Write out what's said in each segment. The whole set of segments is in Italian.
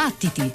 Battiti!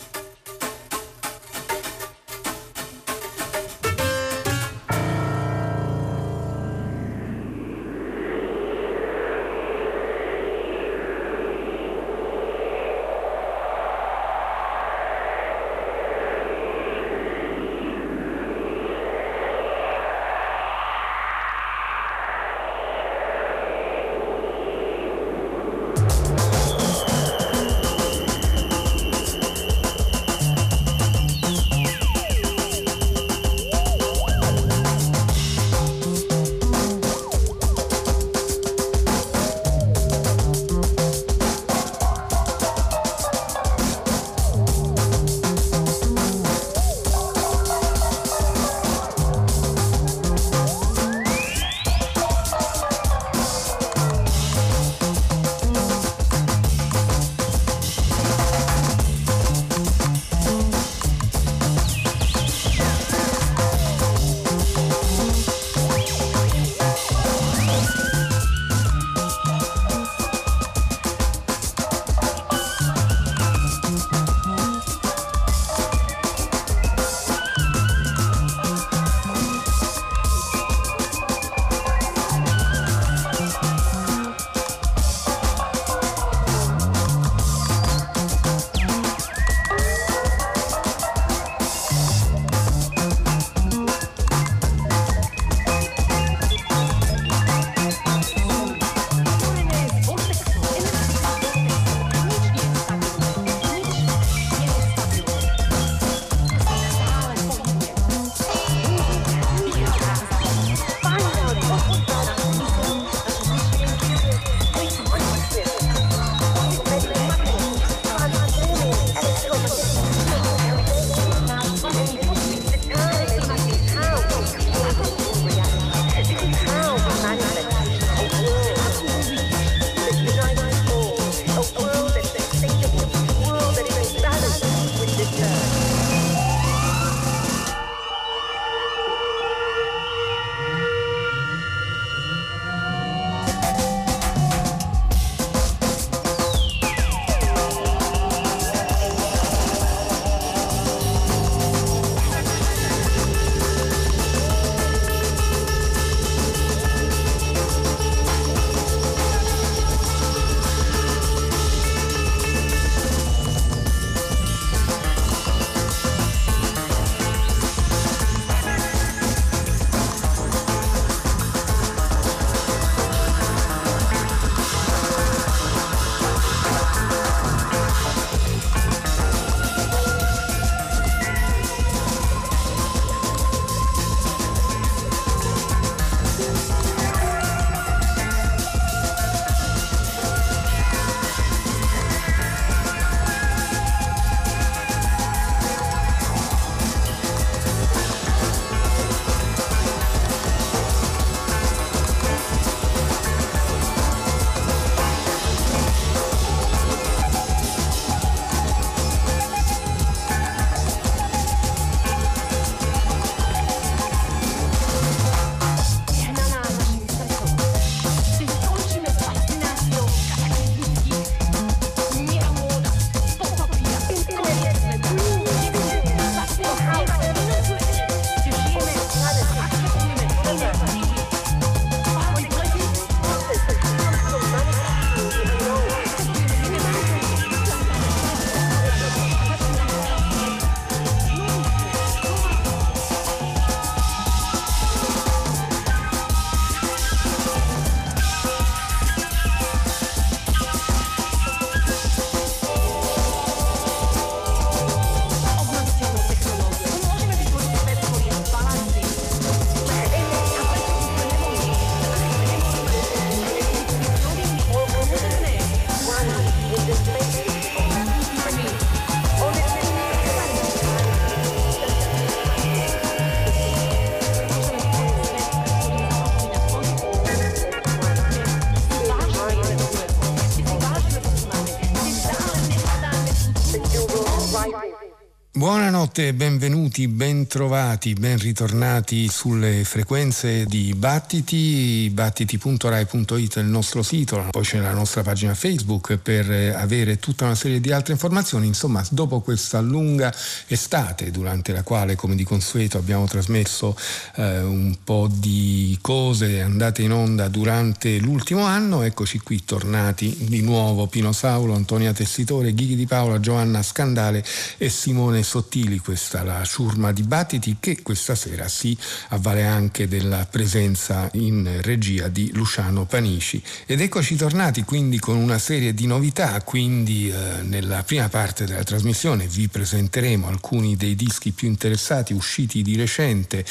Buonanotte e benvenuti, bentrovati, ben ritornati sulle frequenze di Battiti. Battiti.rai.it è il nostro sito, poi c'è la nostra pagina Facebook per avere tutta una serie di altre informazioni. Insomma, dopo questa lunga estate durante la quale, come di consueto, abbiamo trasmesso un po' di cose andate in onda durante l'ultimo anno, eccoci qui tornati di nuovo Pino Saulo, Antonia Tessitore, Gigi Di Paola, Giovanna Scandale e Simone Sottili. Questa la ciurma di Battiti, che questa sera si avvale anche della presenza in regia di Luciano Panici. Ed eccoci tornati quindi con una serie di novità, quindi nella prima parte della trasmissione vi presenteremo alcuni dei dischi più interessanti usciti di recente,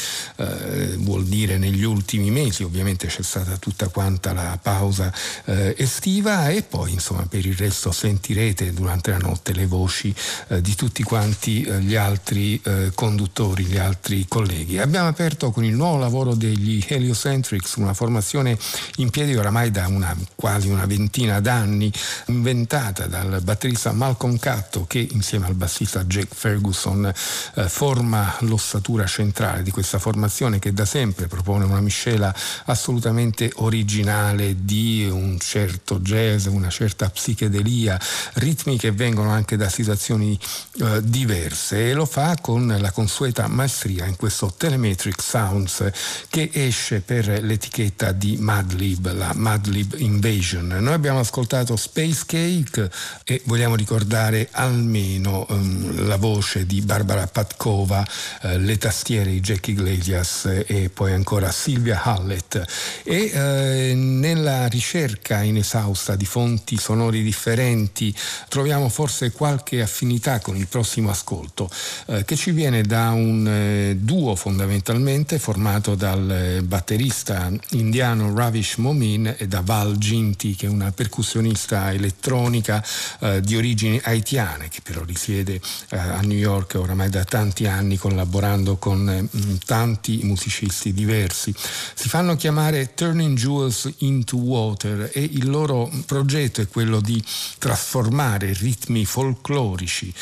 vuol dire negli ultimi mesi, ovviamente c'è stata tutta quanta la pausa estiva, e poi insomma per il resto sentirete durante la notte le voci di tutti quanti gli altri conduttori, gli altri colleghi. Abbiamo aperto con il nuovo lavoro degli Heliocentrics, una formazione in piedi oramai da quasi una ventina d'anni, inventata dal batterista Malcolm Catto, che insieme al bassista Jack Ferguson forma l'ossatura centrale di questa formazione, che da sempre propone una miscela assolutamente originale di un certo jazz, una certa psichedelia, ritmi che vengono anche da situazioni diverse, e lo fa con la consueta maestria in questo Telemetric Sounds, che esce per l'etichetta di Madlib, la Madlib Invasion. Noi abbiamo ascoltato Space Cake e vogliamo ricordare almeno la voce di Barbara Patkova, le tastiere di Jackie Gladius e poi ancora Silvia Hallett, e nella ricerca inesausta di fonti sonori differenti troviamo forse qualche affinità con il prossimo ascolto, che ci viene da un duo fondamentalmente formato dal batterista indiano Ravish Momin e da Val Ginti, che è una percussionista elettronica di origini haitiane, che però risiede a New York oramai da tanti anni, collaborando con tanti musicisti diversi. Si fanno chiamare Turning Jewels into Water e il loro progetto è quello di trasformare ritmi folclorici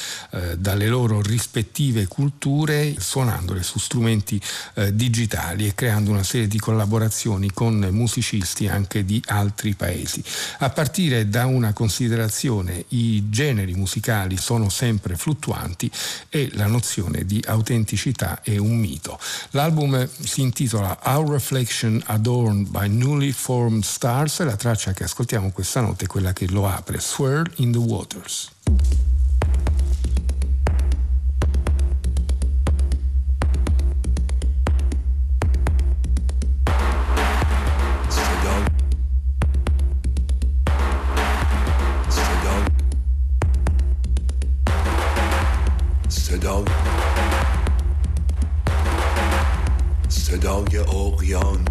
dalle loro rispettive culture, suonandole su strumenti digitali e creando una serie di collaborazioni con musicisti anche di altri paesi. A partire da una considerazione: i generi musicali sono sempre fluttuanti e la nozione di autenticità è un mito. L'album si intitola Our Reflection Adorned by Newly Formed Stars e la traccia che ascoltiamo questa notte è quella che lo apre, Swirl in the Waters. صدای اقیان،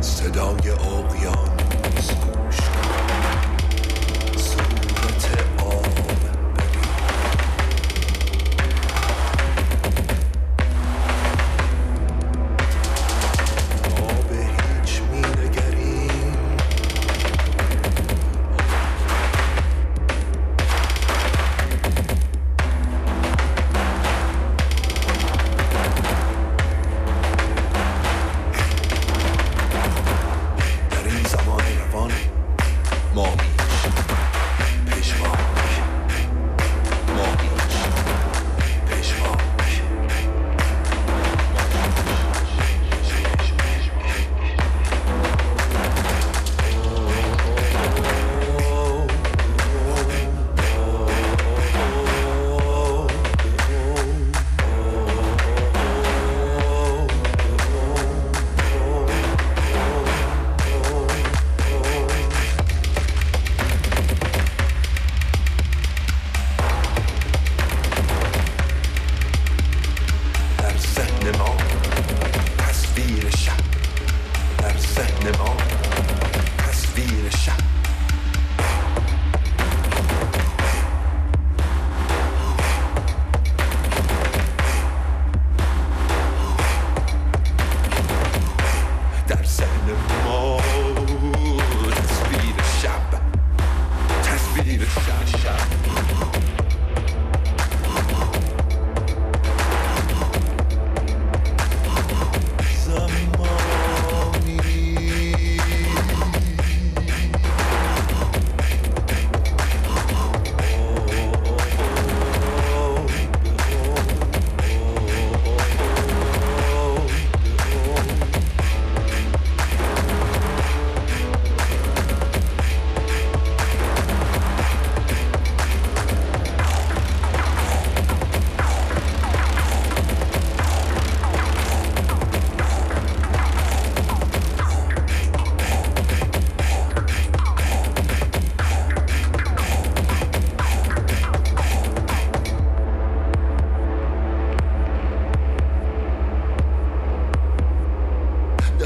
صدای اقیان، صورت آب ببین، آب هیچ می نگریم،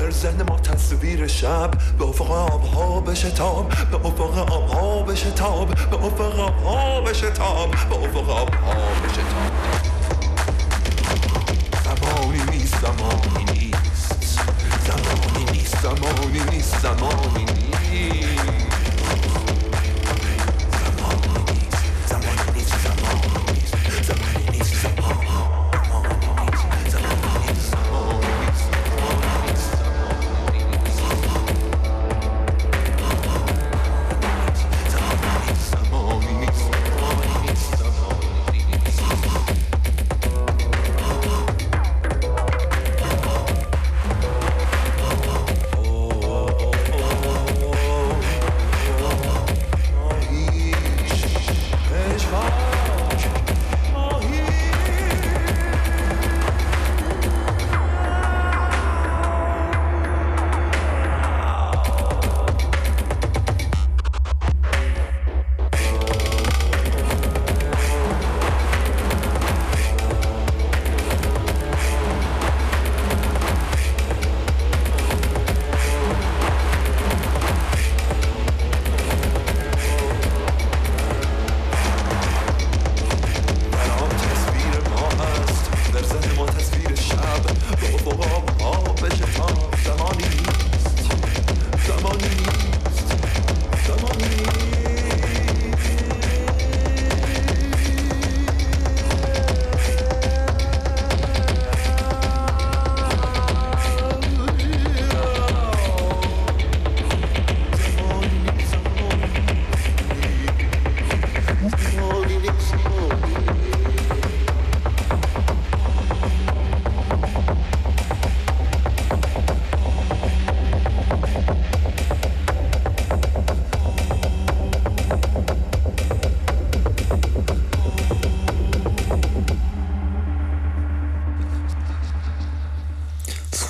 در ذهن ما تصویر شب به افق آبها بشتاب به افق آبها بشتاب به افق آبها بشتاب به افق آبها بشتاب زمانی نیست زمانی نیست زمانی نیست زمانی نیست زمانی نیست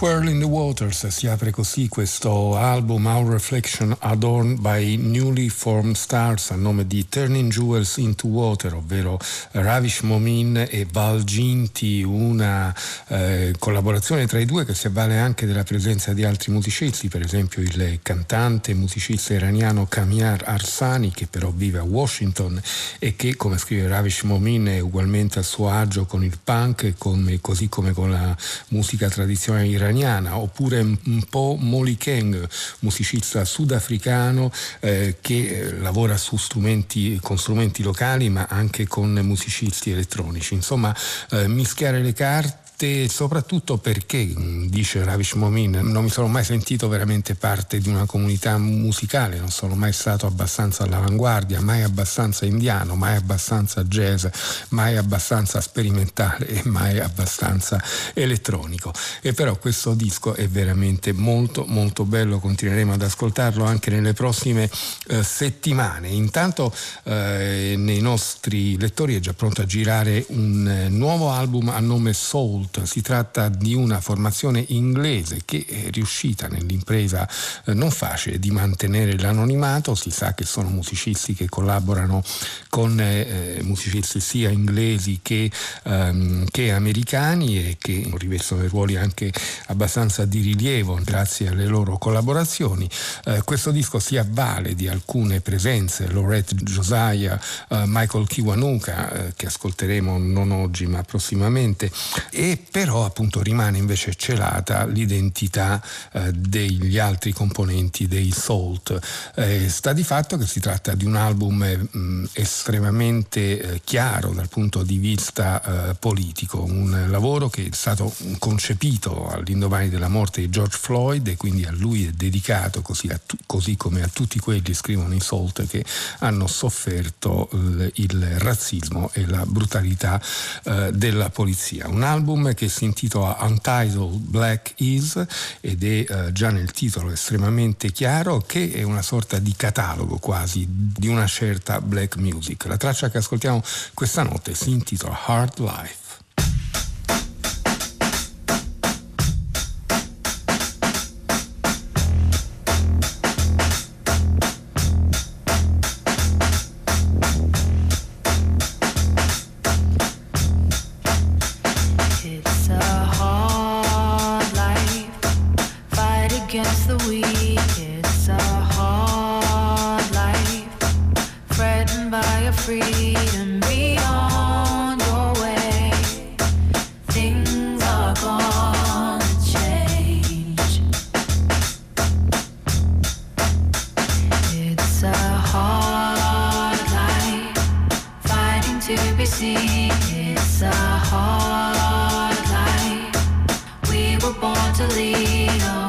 Swirl in the Waters, si apre così questo album Our Reflection Adorned by Newly Formed Stars a nome di Turning Jewels into Water, ovvero Ravish Momin e Val Ginti, una collaborazione tra i due che si avvale anche della presenza di altri musicisti, per esempio il cantante e musicista iraniano Kamiar Arsani, che però vive a Washington e che, come scrive Ravish Momin, è ugualmente a suo agio con il punk, così come con la musica tradizionale iraniana. Oppure un po' Molly Kang, musicista sudafricano che lavora su strumenti locali ma anche con musicisti elettronici. Insomma, mischiare le carte, soprattutto perché, dice Ravish Momin, non mi sono mai sentito veramente parte di una comunità musicale, non sono mai stato abbastanza all'avanguardia, mai abbastanza indiano, mai abbastanza jazz, mai abbastanza sperimentale e mai abbastanza elettronico. E però questo disco è veramente molto molto bello, continueremo ad ascoltarlo anche nelle prossime settimane. Intanto nei nostri lettori è già pronto a girare un nuovo album a nome Salt. Si tratta di una formazione inglese che è riuscita nell'impresa non facile di mantenere l'anonimato. Si sa che sono musicisti che collaborano con musicisti sia inglesi che americani e che rivestono dei ruoli anche abbastanza di rilievo grazie alle loro collaborazioni. Questo disco si avvale di alcune presenze: Lorette Josiah, Michael Kiwanuka, che ascolteremo non oggi ma prossimamente, e però appunto rimane invece celata l'identità degli altri componenti dei Salt. Sta di fatto che si tratta di un album estremamente chiaro dal punto di vista politico, un lavoro che è stato concepito all'indomani della morte di George Floyd e quindi a lui è dedicato, così come a tutti quelli, scrivono i Salt, che hanno sofferto il razzismo e la brutalità della polizia. Un album che si intitola Untitled Black Is ed è già nel titolo estremamente chiaro che è una sorta di catalogo quasi di una certa black music. La traccia che ascoltiamo questa notte si intitola Hard Life. It's a hard life, fighting. against the weak, it's a hard life, threatened by a freedom beyond your way. Things are gonna change. It's a hard life, fighting to be seen. It's a hard life, we were born to lead on.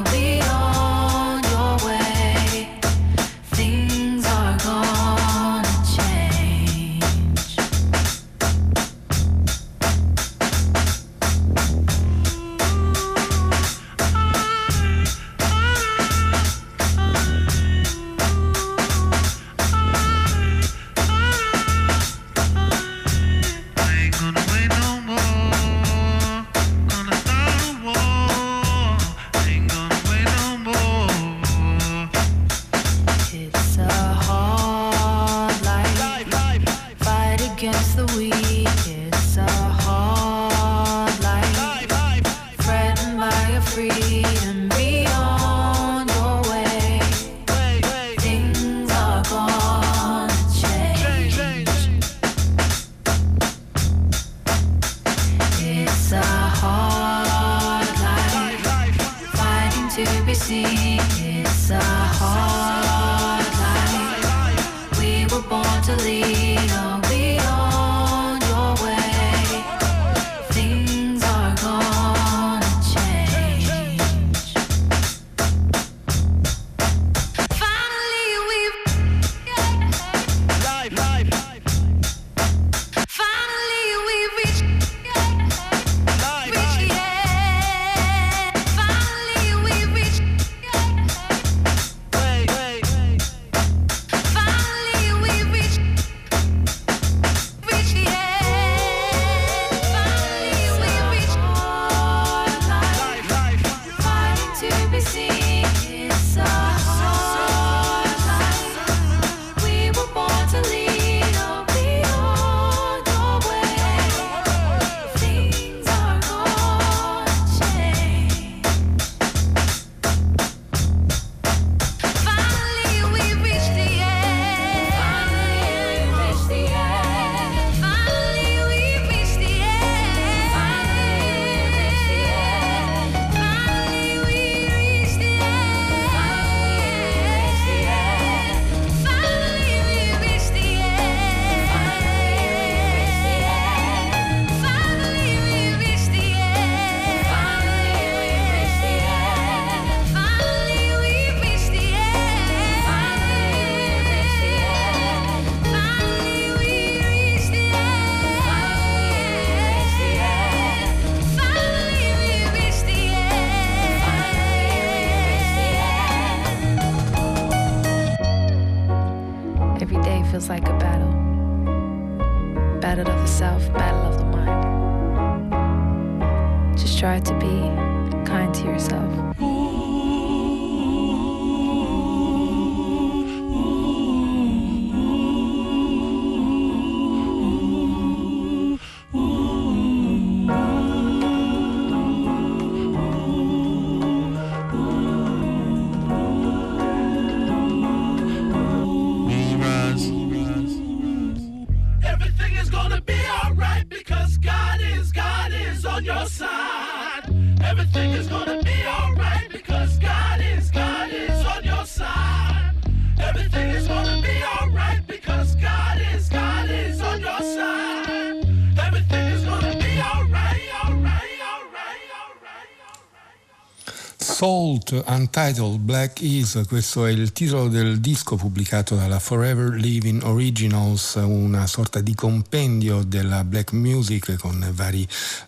Salt, Untitled Black Is, questo è il titolo del disco pubblicato dalla Forever Living Originals, una sorta di compendio della black music con vari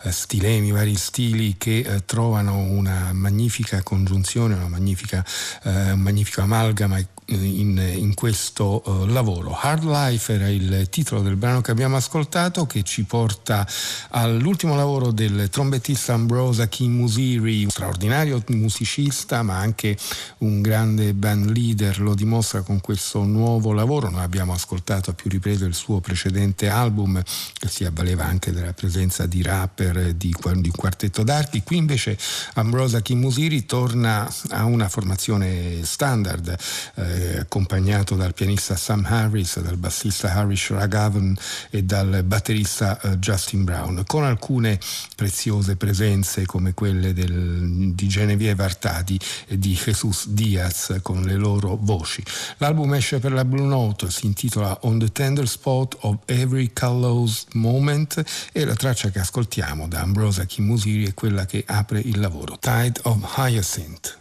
stilemi, vari stili che trovano una magnifica congiunzione, un magnifico amalgama in questo lavoro. Hard Life era il titolo del brano che abbiamo ascoltato, che ci porta all'ultimo lavoro del trombettista Ambrose Akinmusire, un straordinario musicista musicista ma anche un grande band leader, lo dimostra con questo nuovo lavoro. Noi abbiamo ascoltato a più riprese il suo precedente album che si avvaleva anche della presenza di rapper, di un quartetto d'archi. Qui invece Ambrose Akinmusire torna a una formazione standard, accompagnato dal pianista Sam Harris, dal bassista Harish Raghavan e dal batterista Justin Brown, con alcune preziose presenze come quelle di Genevieve Artadi e di Jesus Diaz con le loro voci. L'album esce per la Blue Note, si intitola On the Tender Spot of Every Callous Moment e la traccia che ascoltiamo da Ambrose Akinmusire è quella che apre il lavoro, Tide of Hyacinth.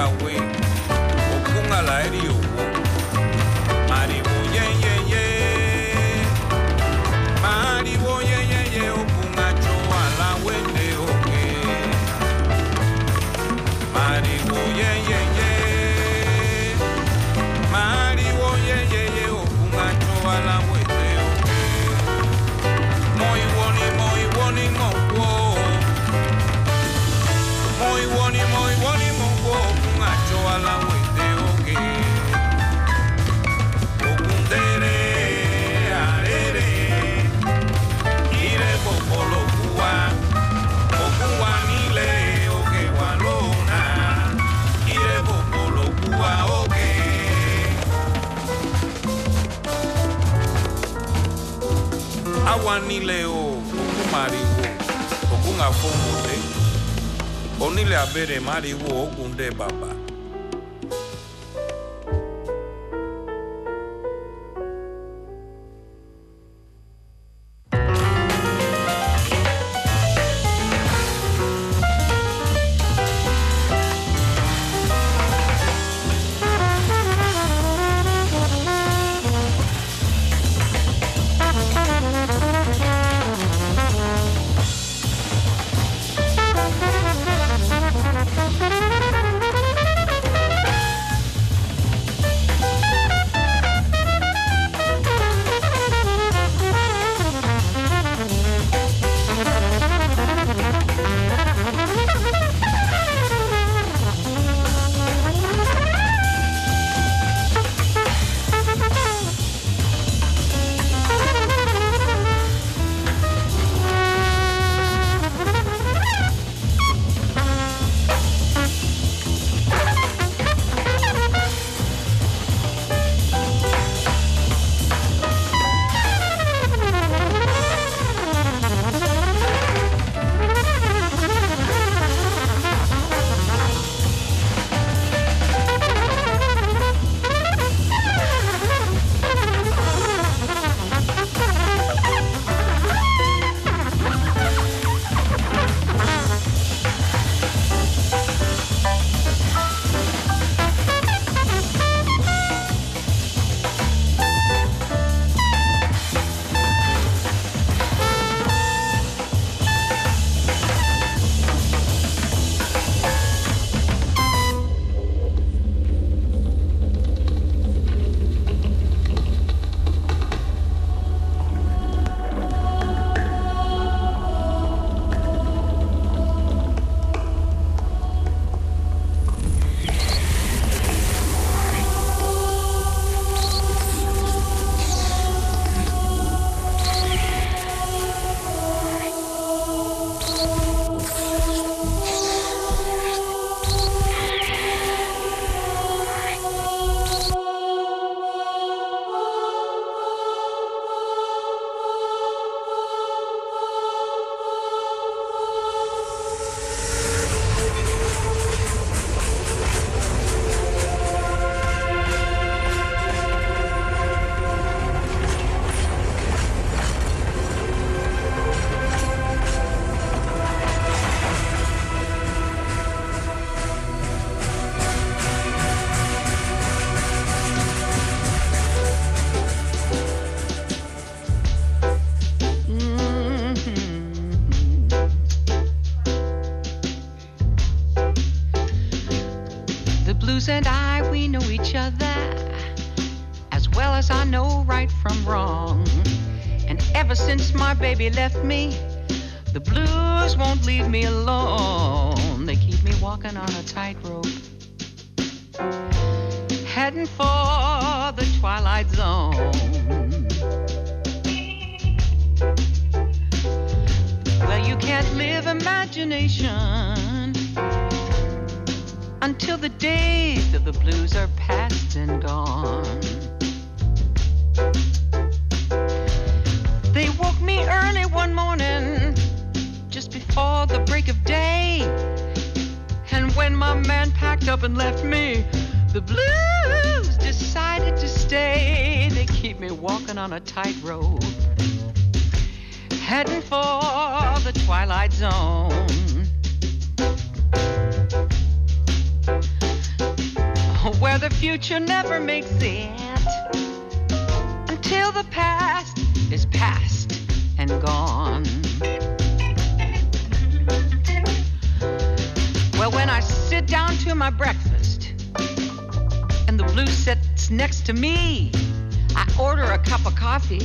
下位，我空啊来的有我，马里我耶耶耶，马里我耶耶耶，我空啊就啊拉维的哦耶，马里我耶耶耶，马里我耶耶耶，我空啊就啊拉维的哦耶，莫伊沃尼莫伊沃尼莫沃。 Moi woni mongo kunga choa la wete oke Okundere arere Ire popolo kuwa Okuwa nile oke walona Ire popolo kuwa oke Awa nile o okumarigo Okunga fomote Onile abere mari wo ogunde baba. Baby left me, the blues won't leave me alone. They keep me walking on a tightrope, heading for the twilight zone. Well, you can't live imagination until the days of the blues are past and gone. They woke me early one morning, just before the break of day. And when my man packed up and left me, the blues decided to stay. They keep me walking on a tightrope, heading for the twilight zone. where the future never makes sense until the past is past and gone. Well, when I sit down to my breakfast and the blue sits next to me, I order a cup of coffee,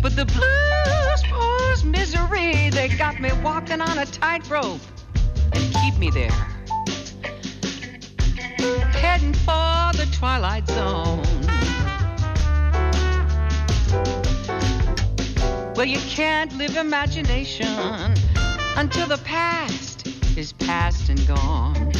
but the blues pose misery. They got me walking on a tightrope and keep me there, heading for the twilight zone. Well, you can't live imagination until the past is past and gone.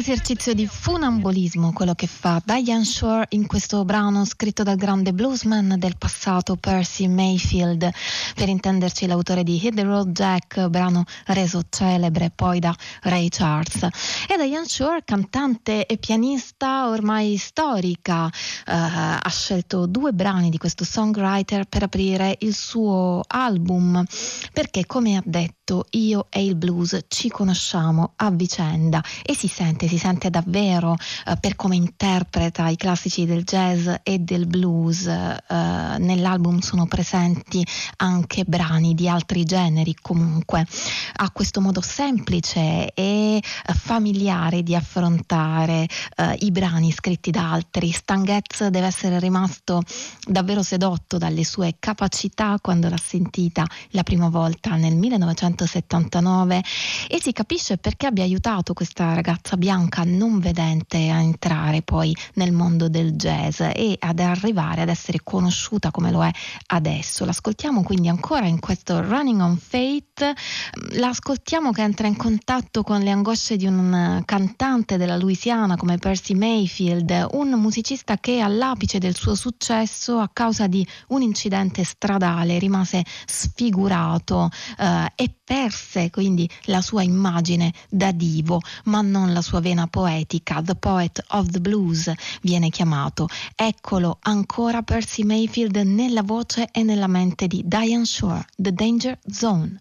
Esercizio di funambolismo quello che fa Diane Shore in questo brano scritto dal grande bluesman del passato Percy Mayfield, per intenderci l'autore di Hit the Road Jack, brano reso celebre poi da Ray Charles. E Diane Shore, cantante e pianista ormai storica, ha scelto due brani di questo songwriter per aprire il suo album, perché come ha detto io e il blues ci conosciamo a vicenda e si sente davvero per come interpreta i classici del jazz e del blues. Nell'album sono presenti anche brani di altri generi, comunque ha questo modo semplice e familiare di affrontare i brani scritti da altri. Stan Getz deve essere rimasto davvero sedotto dalle sue capacità quando l'ha sentita la prima volta nel 1979, e si capisce perché abbia aiutato questa ragazza bianca non vedente a entrare poi nel mondo del jazz e ad arrivare ad essere conosciuta come lo è adesso. L'ascoltiamo quindi ancora in questo Running on Fate, l'ascoltiamo che entra in contatto con le angosce di un cantante della Louisiana come Percy Mayfield, un musicista che all'apice del suo successo a causa di un incidente stradale rimase sfigurato e perse quindi la sua immagine da divo, ma non la sua vena poetica. The Poet of the Blues viene chiamato. Eccolo ancora Percy Mayfield nella voce e nella mente di Diane Shore, The Danger Zone.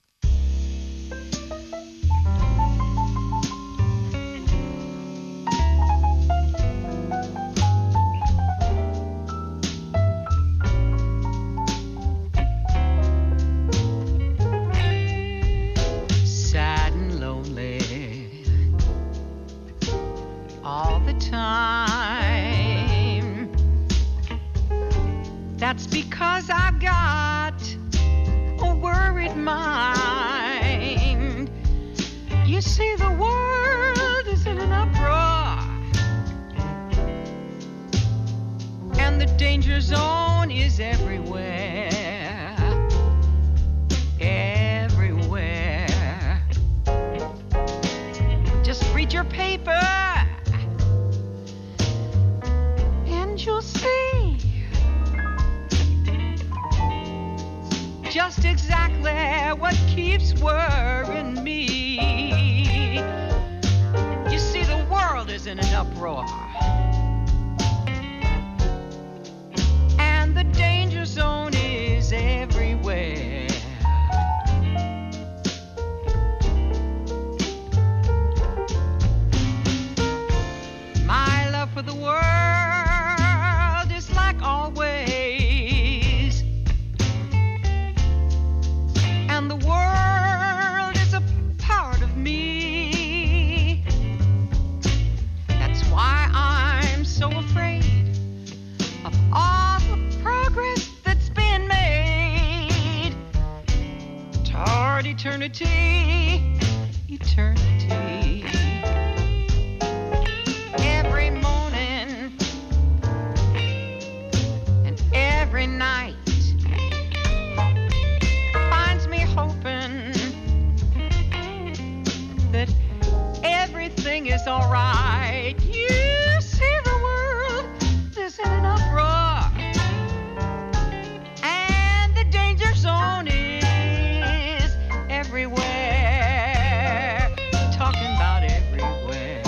That's because I've got a worried mind. You see, the world is in an uproar, and the danger zone is everywhere. Your paper and you'll see just exactly what keeps worrying me. You see, the world is in an uproar and the danger zone is everywhere. For the world is like always, and the world is a part of me. That's why I'm so afraid of all the progress that's been made toward eternity, eternity. Every night finds me hoping that everything is all right. You see, the world is in an uproar and the danger zone is everywhere. Talking about everywhere.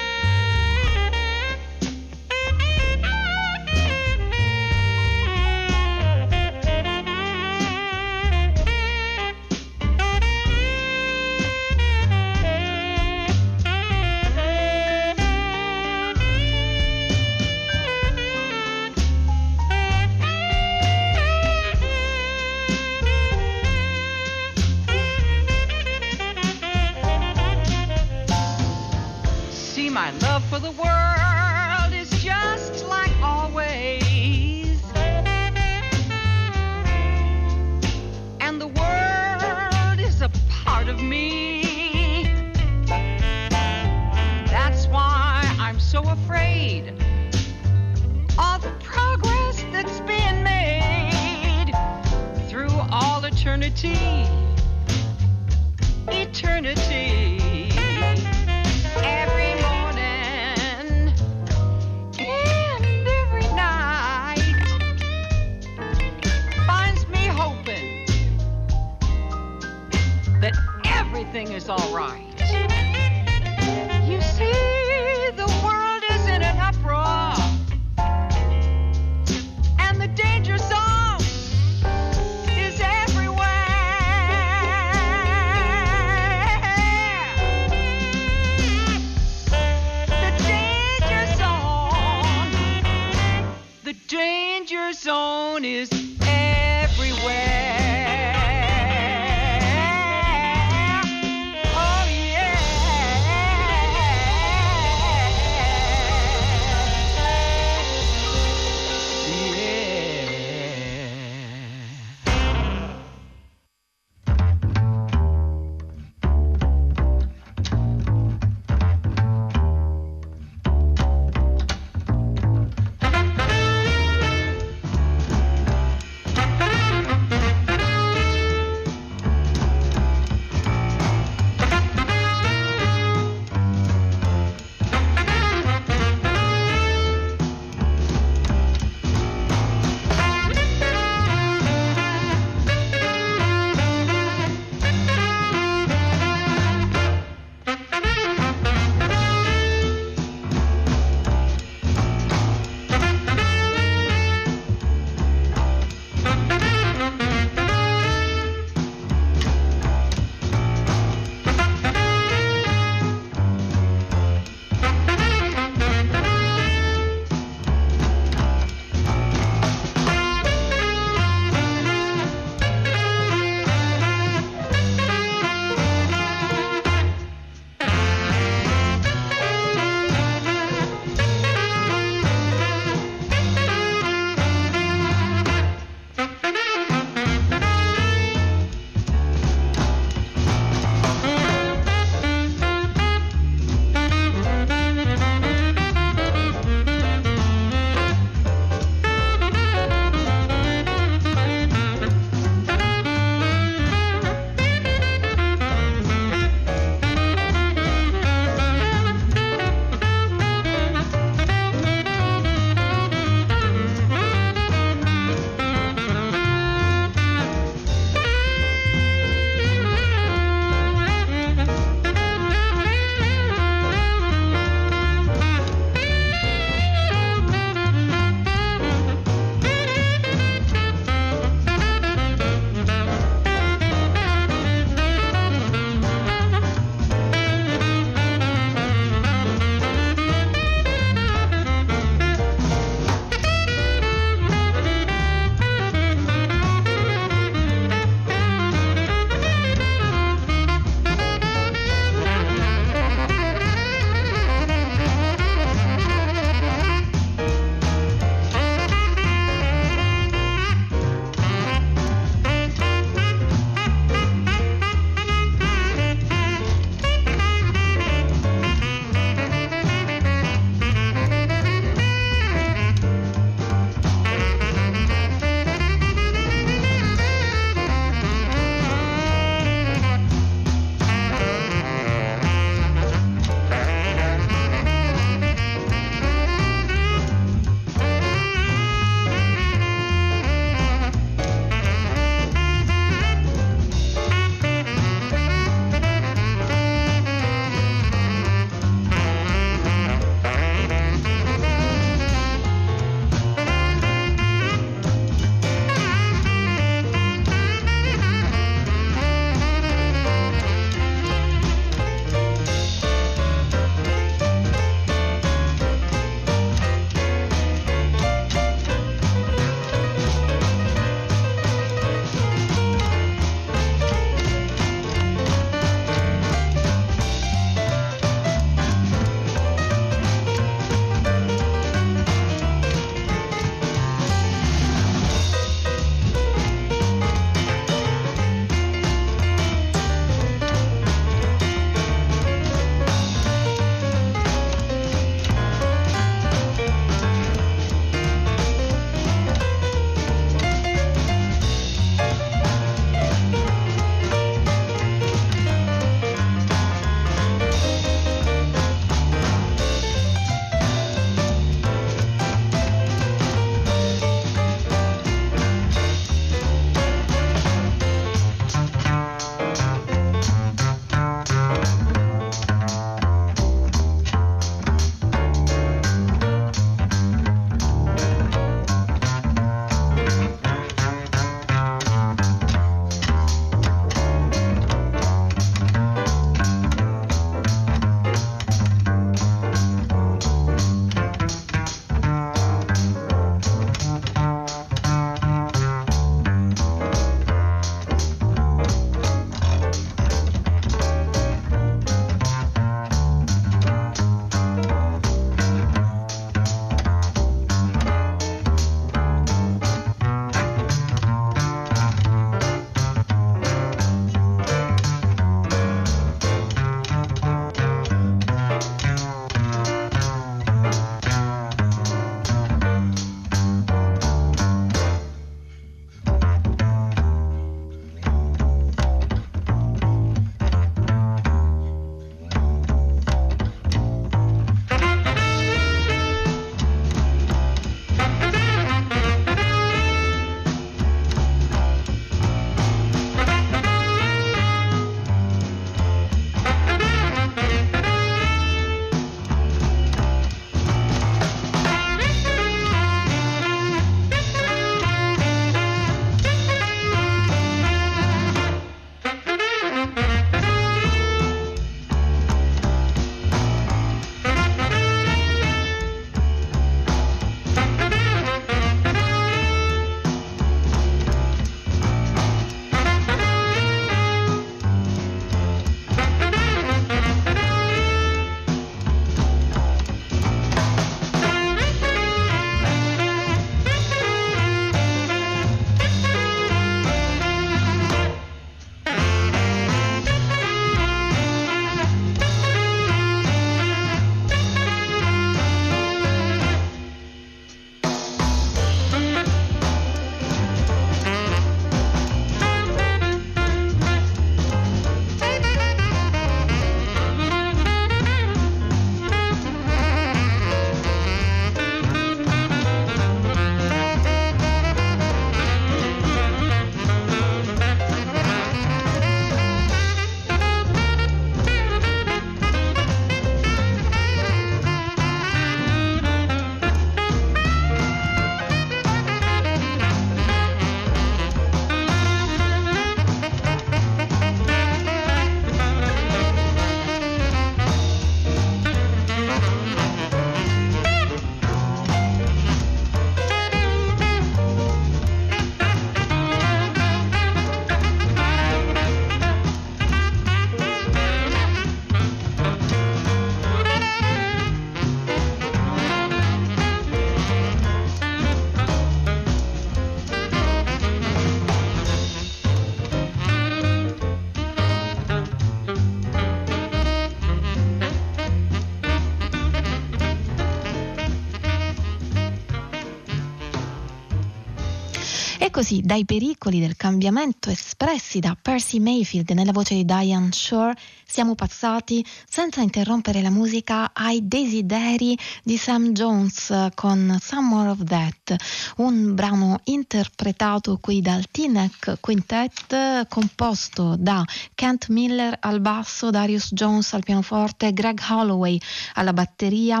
E così, dai pericoli del cambiamento espressi da Percy Mayfield nella voce di Diane Shore, siamo passati, senza interrompere la musica, ai desideri di Sam Jones con Some More of That, un brano interpretato qui dal T-neck Quintet, composto da Kent Miller al basso, Darius Jones al pianoforte, Greg Holloway alla batteria,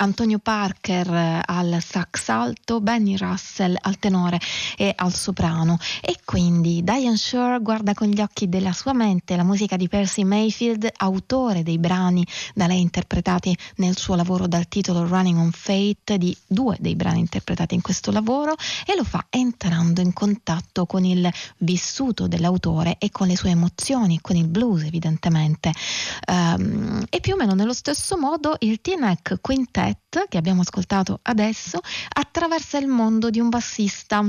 Antonio Parker al sax alto, Benny Russell al tenore e al soprano. E quindi Diane Shore guarda con gli occhi della sua mente la musica di Percy Mayfield, autore dei brani da lei interpretati nel suo lavoro dal titolo Running on Fate, di due dei brani interpretati in questo lavoro, e lo fa entrando in contatto con il vissuto dell'autore e con le sue emozioni, con il blues evidentemente. E più o meno nello stesso modo il T-neck Quintet che abbiamo ascoltato adesso attraversa il mondo di un bassista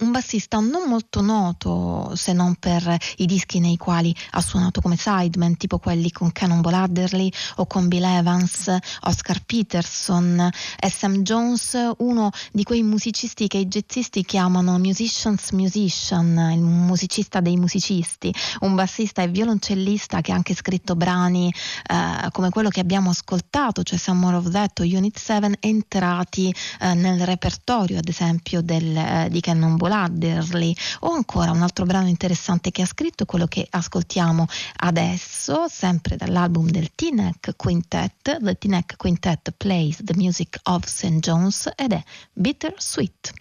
non molto noto se non per i dischi nei quali ha suonato come sideman, tipo quelli con Cannonball Adderley o con Bill Evans, Oscar Peterson. E Sam Jones, uno di quei musicisti che i jazzisti chiamano musician's musician, il musicista dei musicisti, un bassista e violoncellista che ha anche scritto brani come quello che abbiamo ascoltato, cioè Some More of That o Unit 7, entrati nel repertorio ad esempio di Cannonball Adderley. O ancora un altro brano interessante che ha scritto, quello che ascoltiamo adesso, sempre dall'album del T-neck Quintet, The T-neck Quintet Plays the Music of St. John's, ed è Bitter Sweet.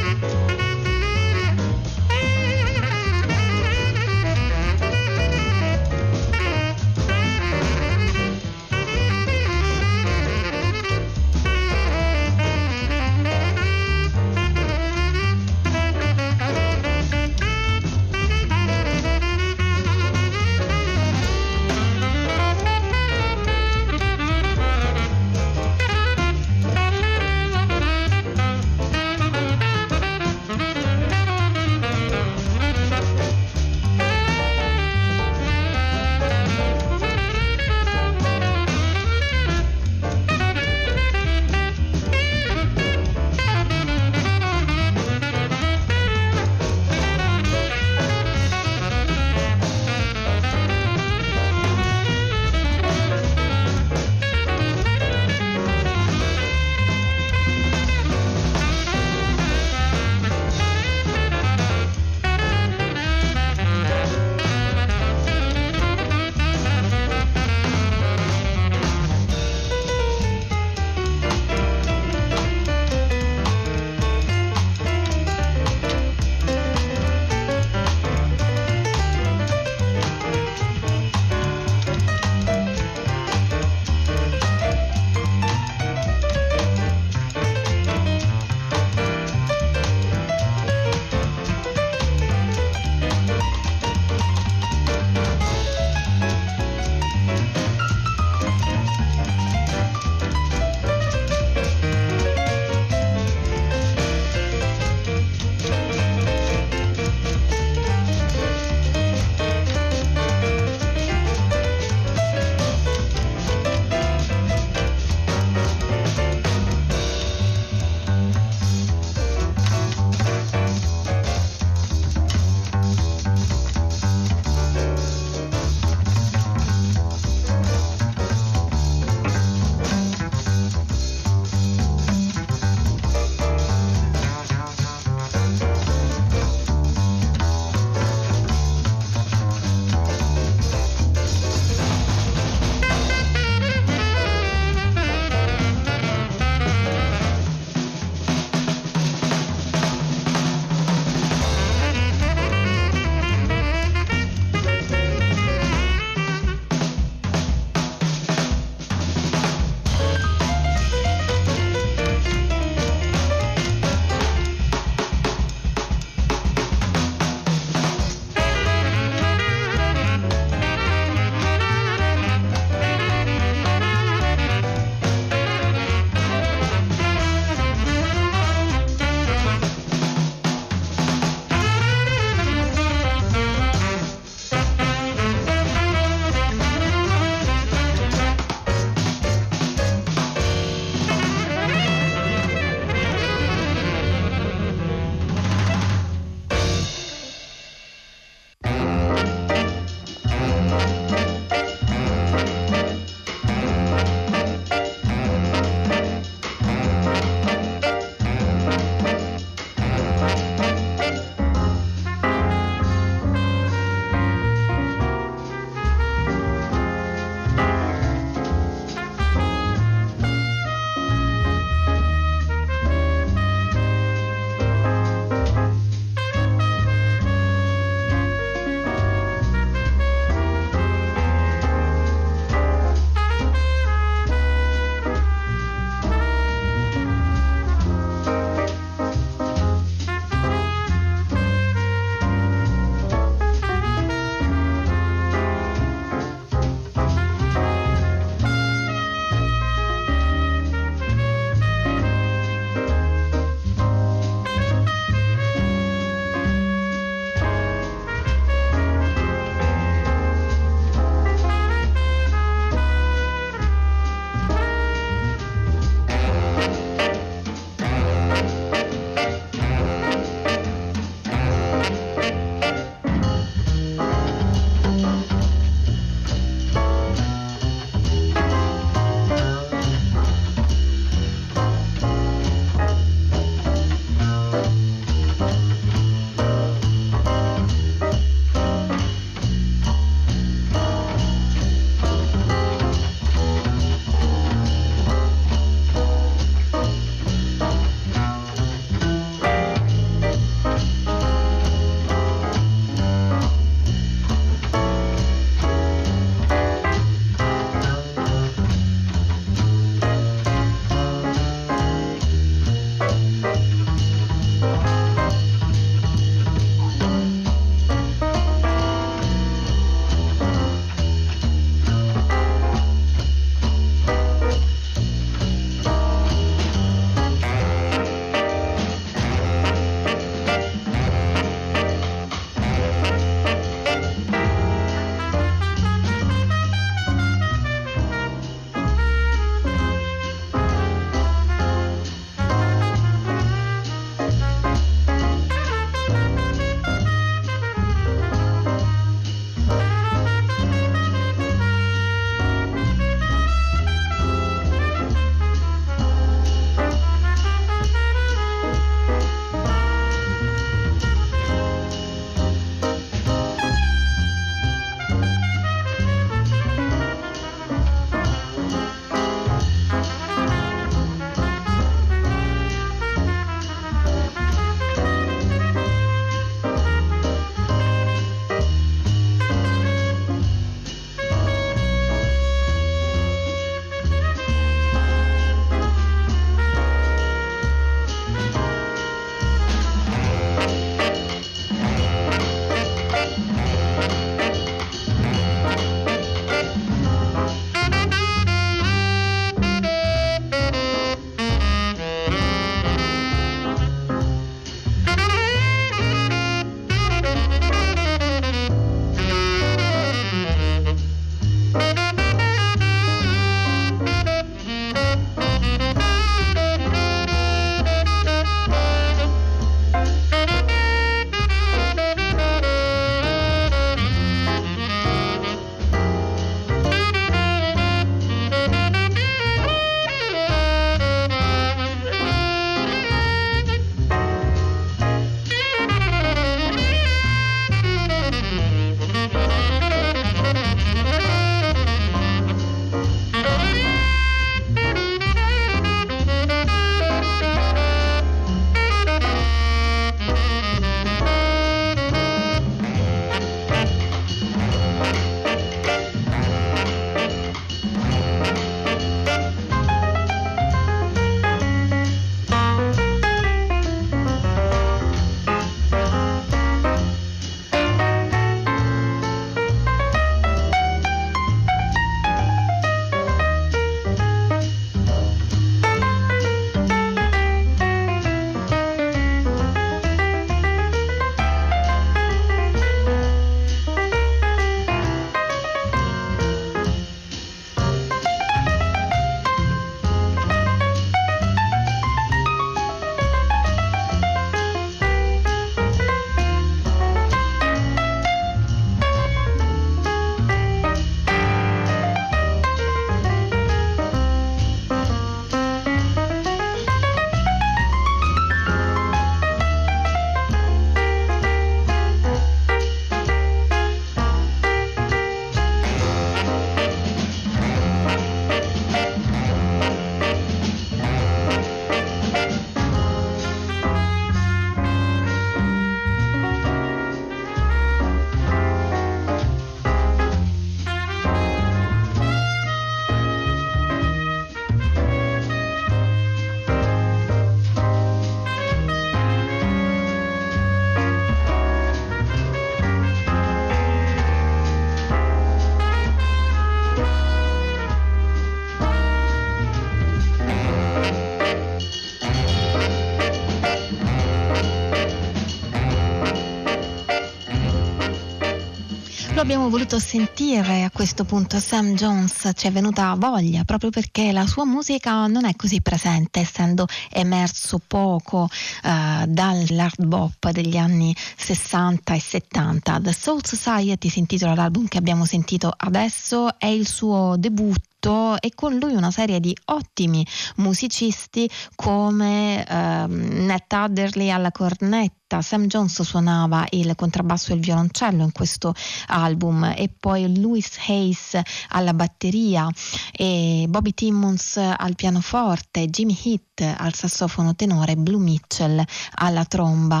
abbiamo voluto sentire a questo punto Sam Jones, ci è venuta voglia proprio perché la sua musica non è così presente, essendo emerso poco dall'hard bop degli anni 60 e 70. The Soul Society si intitola l'album che abbiamo sentito adesso, è il suo debutto e con lui una serie di ottimi musicisti come Nat Adderley alla cornetta. Sam Jones suonava il contrabbasso e il violoncello in questo album, e poi Louis Hayes alla batteria, e Bobby Timmons al pianoforte, Jimmy Heat al sassofono tenore, Blue Mitchell alla tromba.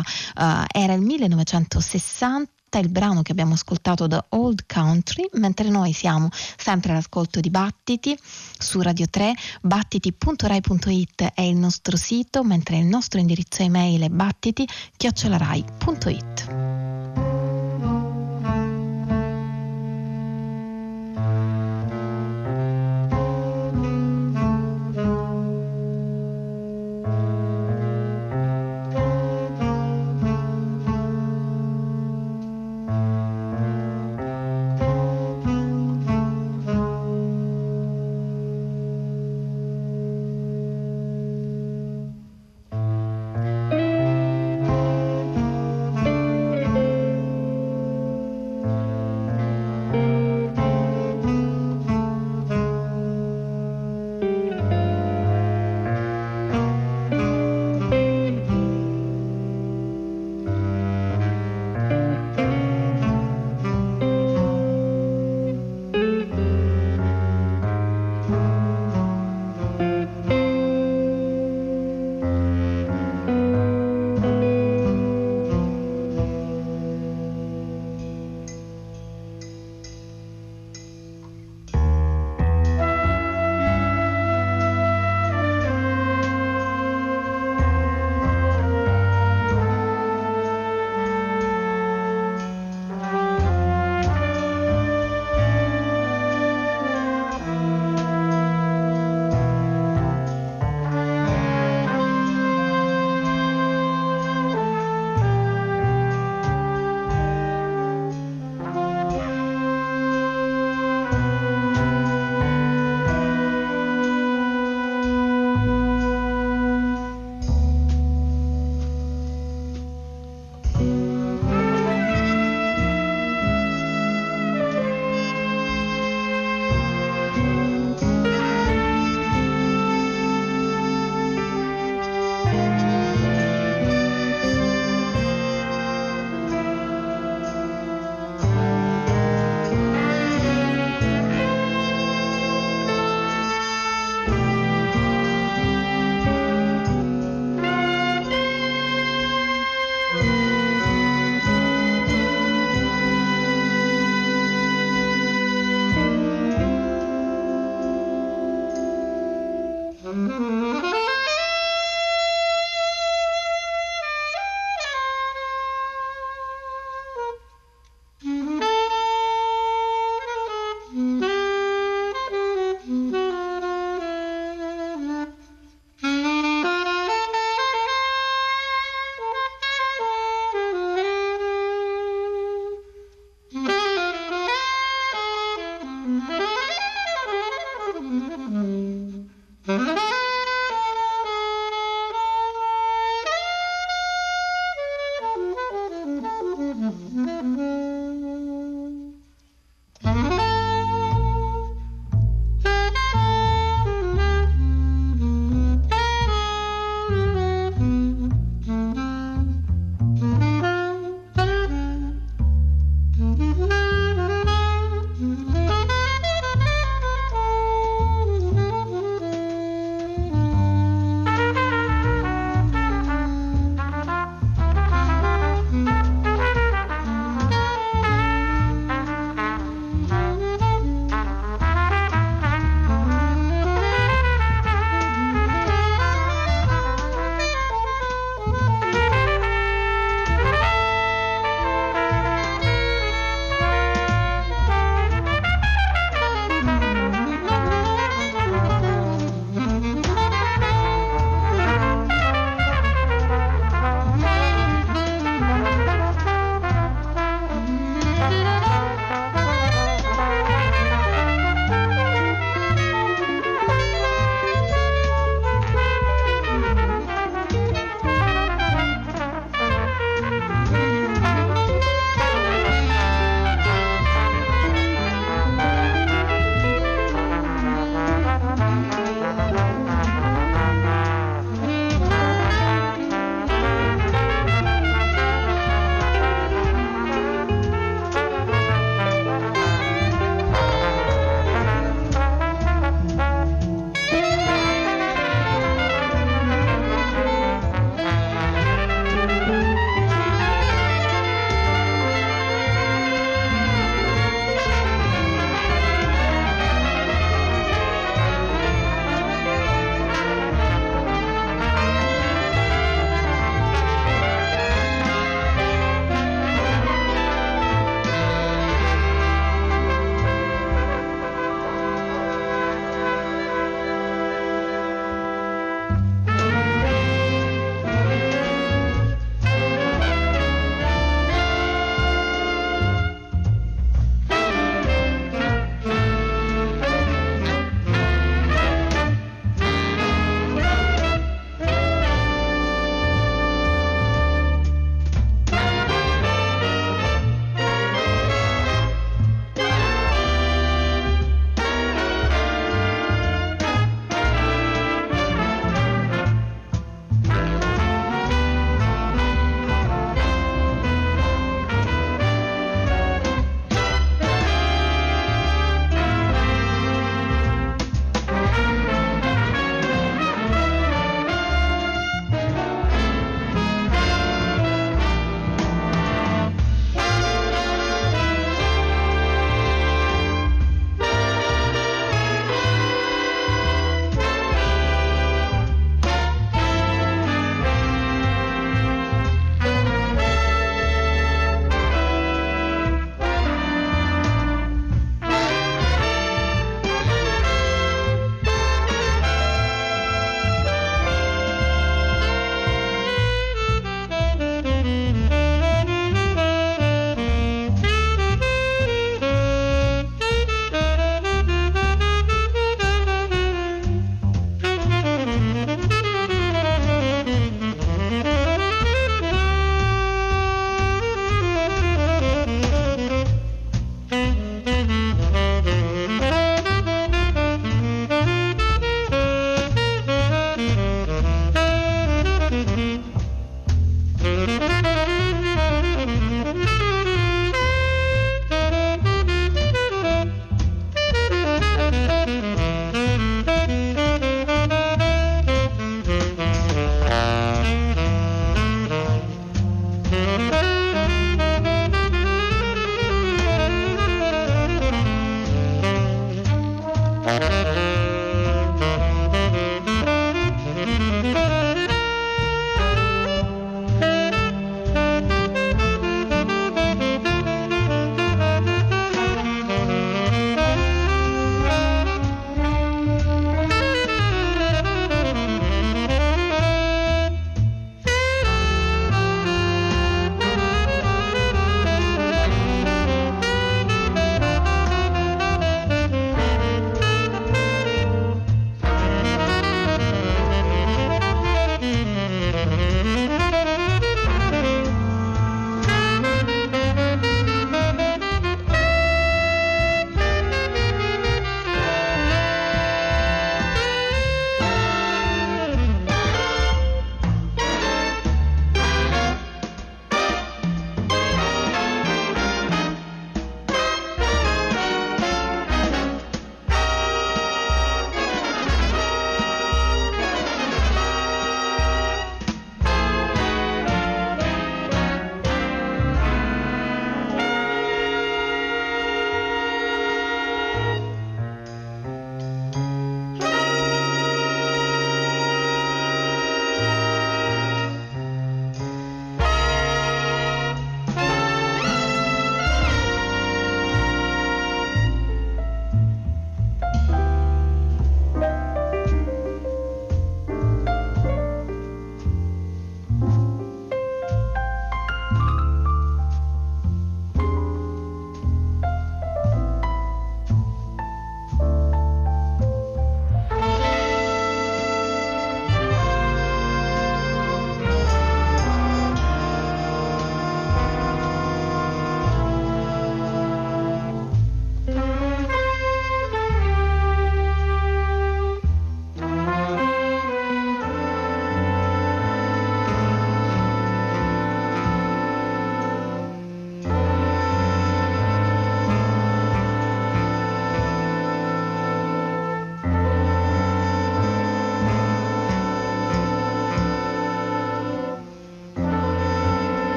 Era il 1960 il brano che abbiamo ascoltato, da Old Country, mentre noi siamo sempre all'ascolto di Battiti su Radio 3. Battiti.rai.it è il nostro sito, mentre il nostro indirizzo email è battiti@rai.it.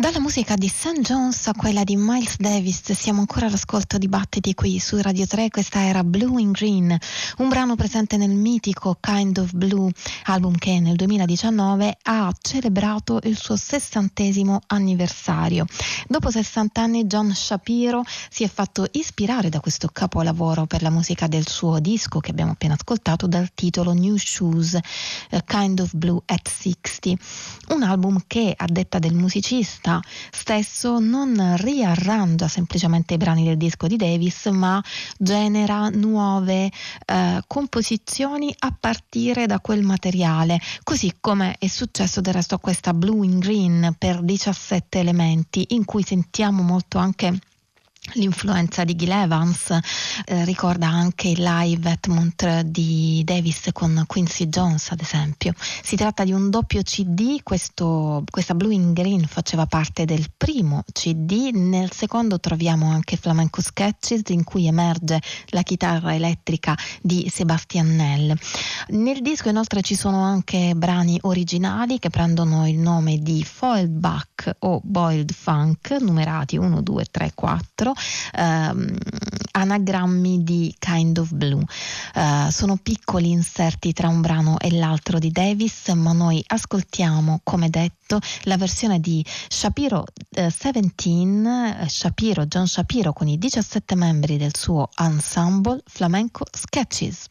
Dalla musica di Sam Jones a quella di Miles Davis siamo ancora all'ascolto di Battiti qui su Radio 3. Questa era Blue in Green, un brano presente nel mitico Kind of Blue, album che nel 2019 ha celebrato il suo 60° anniversario. Dopo 60 anni John Shapiro si è fatto ispirare da questo capolavoro per la musica del suo disco che abbiamo appena ascoltato dal titolo New Shoes, Kind of Blue at 60, un album che, a detta del musicista stesso, non riarrangia semplicemente i brani del disco di Davis, ma genera nuove composizioni a partire da quel materiale, così come è successo del resto a questa Blue in Green per 17 elementi, in cui sentiamo molto anche l'influenza di Gil Evans, ricorda anche il live at Montreux di Davis con Quincy Jones ad esempio. Si tratta di un doppio CD, questa Blue in Green faceva parte del primo CD, nel secondo troviamo anche Flamenco Sketches in cui emerge la chitarra elettrica di Sebastian Nell. Nel disco inoltre ci sono anche brani originali che prendono il nome di Foiled Buck o Boiled Funk, numerati 1, 2, 3, 4. Anagrammi di Kind of Blue. Sono piccoli inserti tra un brano e l'altro di Davis, ma noi ascoltiamo, come detto, la versione di Shapiro 17, John Shapiro con i 17 membri del suo ensemble Flamenco Sketches.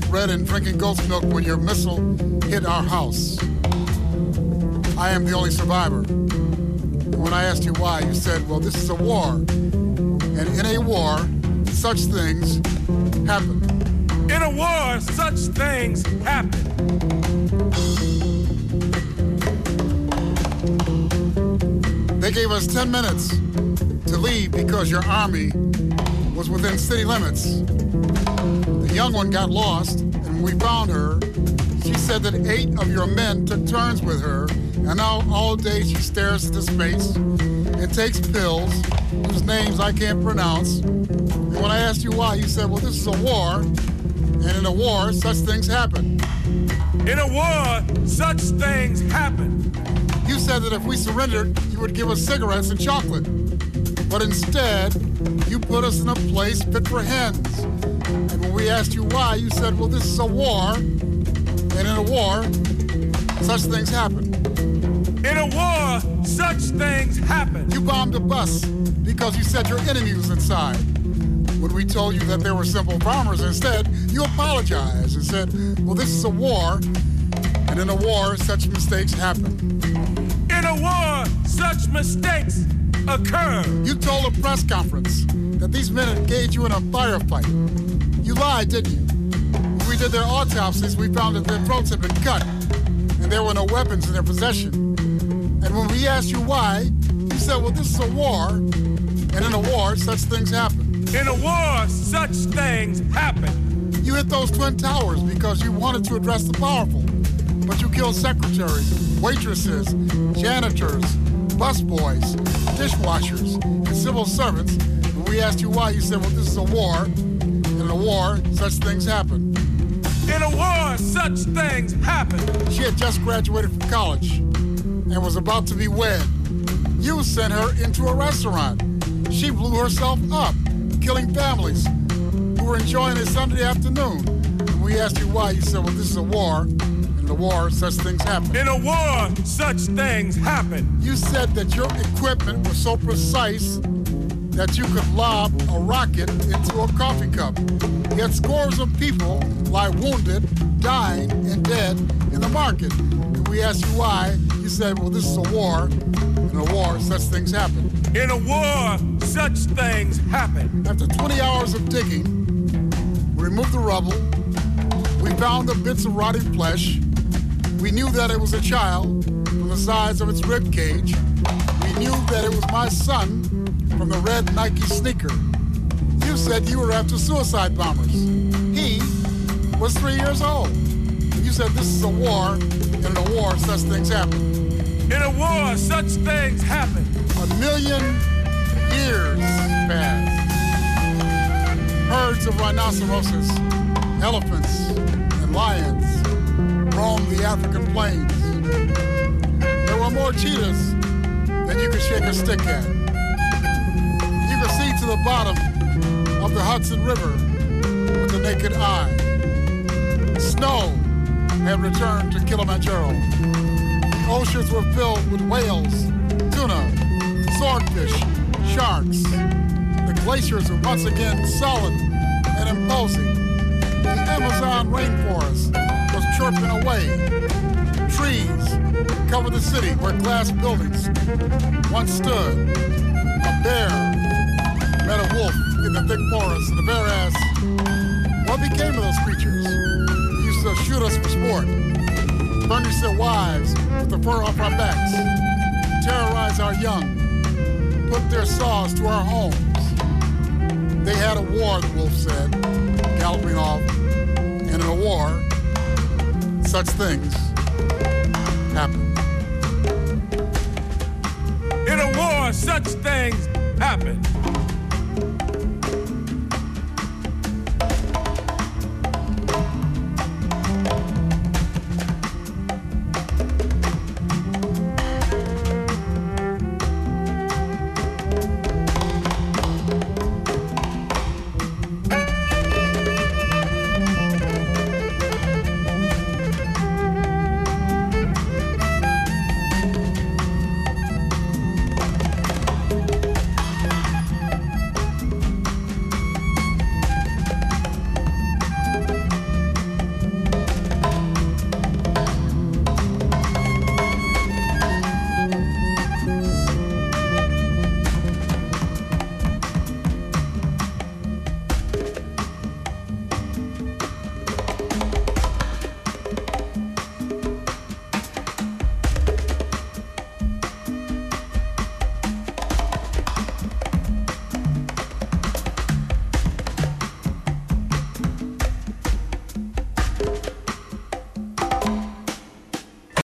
like bread and drinking goat's milk when your missile hit our house. I am the only survivor. When I asked you why, you said, well, this is a war. And in a war, such things happen. In a war, such things happen. They gave us 10 minutes to leave because your army was within city limits. The young one got lost, and when we found her, she said that 8 of your men took turns with her, and now all day she stares into space and takes pills whose names I can't pronounce. And when I asked you why, you said, well, this is a war, and in a war, such things happen. In a war, such things happen. You said that if we surrendered, you would give us cigarettes and chocolate. But instead, you put us in a place fit for hens. And when we asked you why, you said, well, this is a war, and in a war, such things happen. In a war, such things happen. You bombed a bus because you said your enemy was inside. When we told you that they were simple bombers, instead, you apologized and said, well, this is a war, and in a war, such mistakes happen. In a war, such mistakes occur. You told a press conference that these men engaged you in a firefight. You lied, didn't you? When we did their autopsies, we found that their throats had been cut, and there were no weapons in their possession. And when we asked you why, you said, well, this is a war, and in a war, such things happen. In a war, such things happen. You hit those Twin Towers because you wanted to address the powerful, but you killed secretaries, waitresses, janitors, busboys, dishwashers, and civil servants. When we asked you why, you said, well, this is a war, and in a war, such things happen. In a war, such things happen. She had just graduated from college and was about to be wed. You sent her into a restaurant. She blew herself up, killing families who were enjoying a Sunday afternoon. And we asked you why, you said, well, this is a war, and in a war, such things happen. In a war, such things happen. You said that your equipment was so precise that you could lob a rocket into a coffee cup. Yet scores of people lie wounded, dying, and dead in the market. And we asked you why, you said, well, this is a war, and in a war, such things happen. In a war, such things happen. After 20 hours of digging, we removed the rubble. We found the bits of rotting flesh. We knew that it was a child from the size of its rib cage. We knew that it was my son from the red Nike sneaker. You said you were after suicide bombers. He was 3 years old. And you said this is a war, and in a war, such things happen. In a war, such things happen. A million years passed. Herds of rhinoceroses, elephants, and lions roamed the African plains. There were more cheetahs than you could shake a stick at. You could see to the bottom of the Hudson River with the naked eye. Snow had returned to Kilimanjaro. The oceans were filled with whales, tuna, swordfish, sharks. The glaciers are once again solid and imposing. The Amazon rainforest was chirping away. Trees covered the city where glass buildings once stood. A bear met a wolf in the thick forest, and the bear asked, what became of those creatures? They used to shoot us for sport, furnish their wives with the fur off our backs, terrorize our young, put their saws to our homes. They had a war, the wolf said, galloping off, and in a war, such things happen. In a war, such things happen.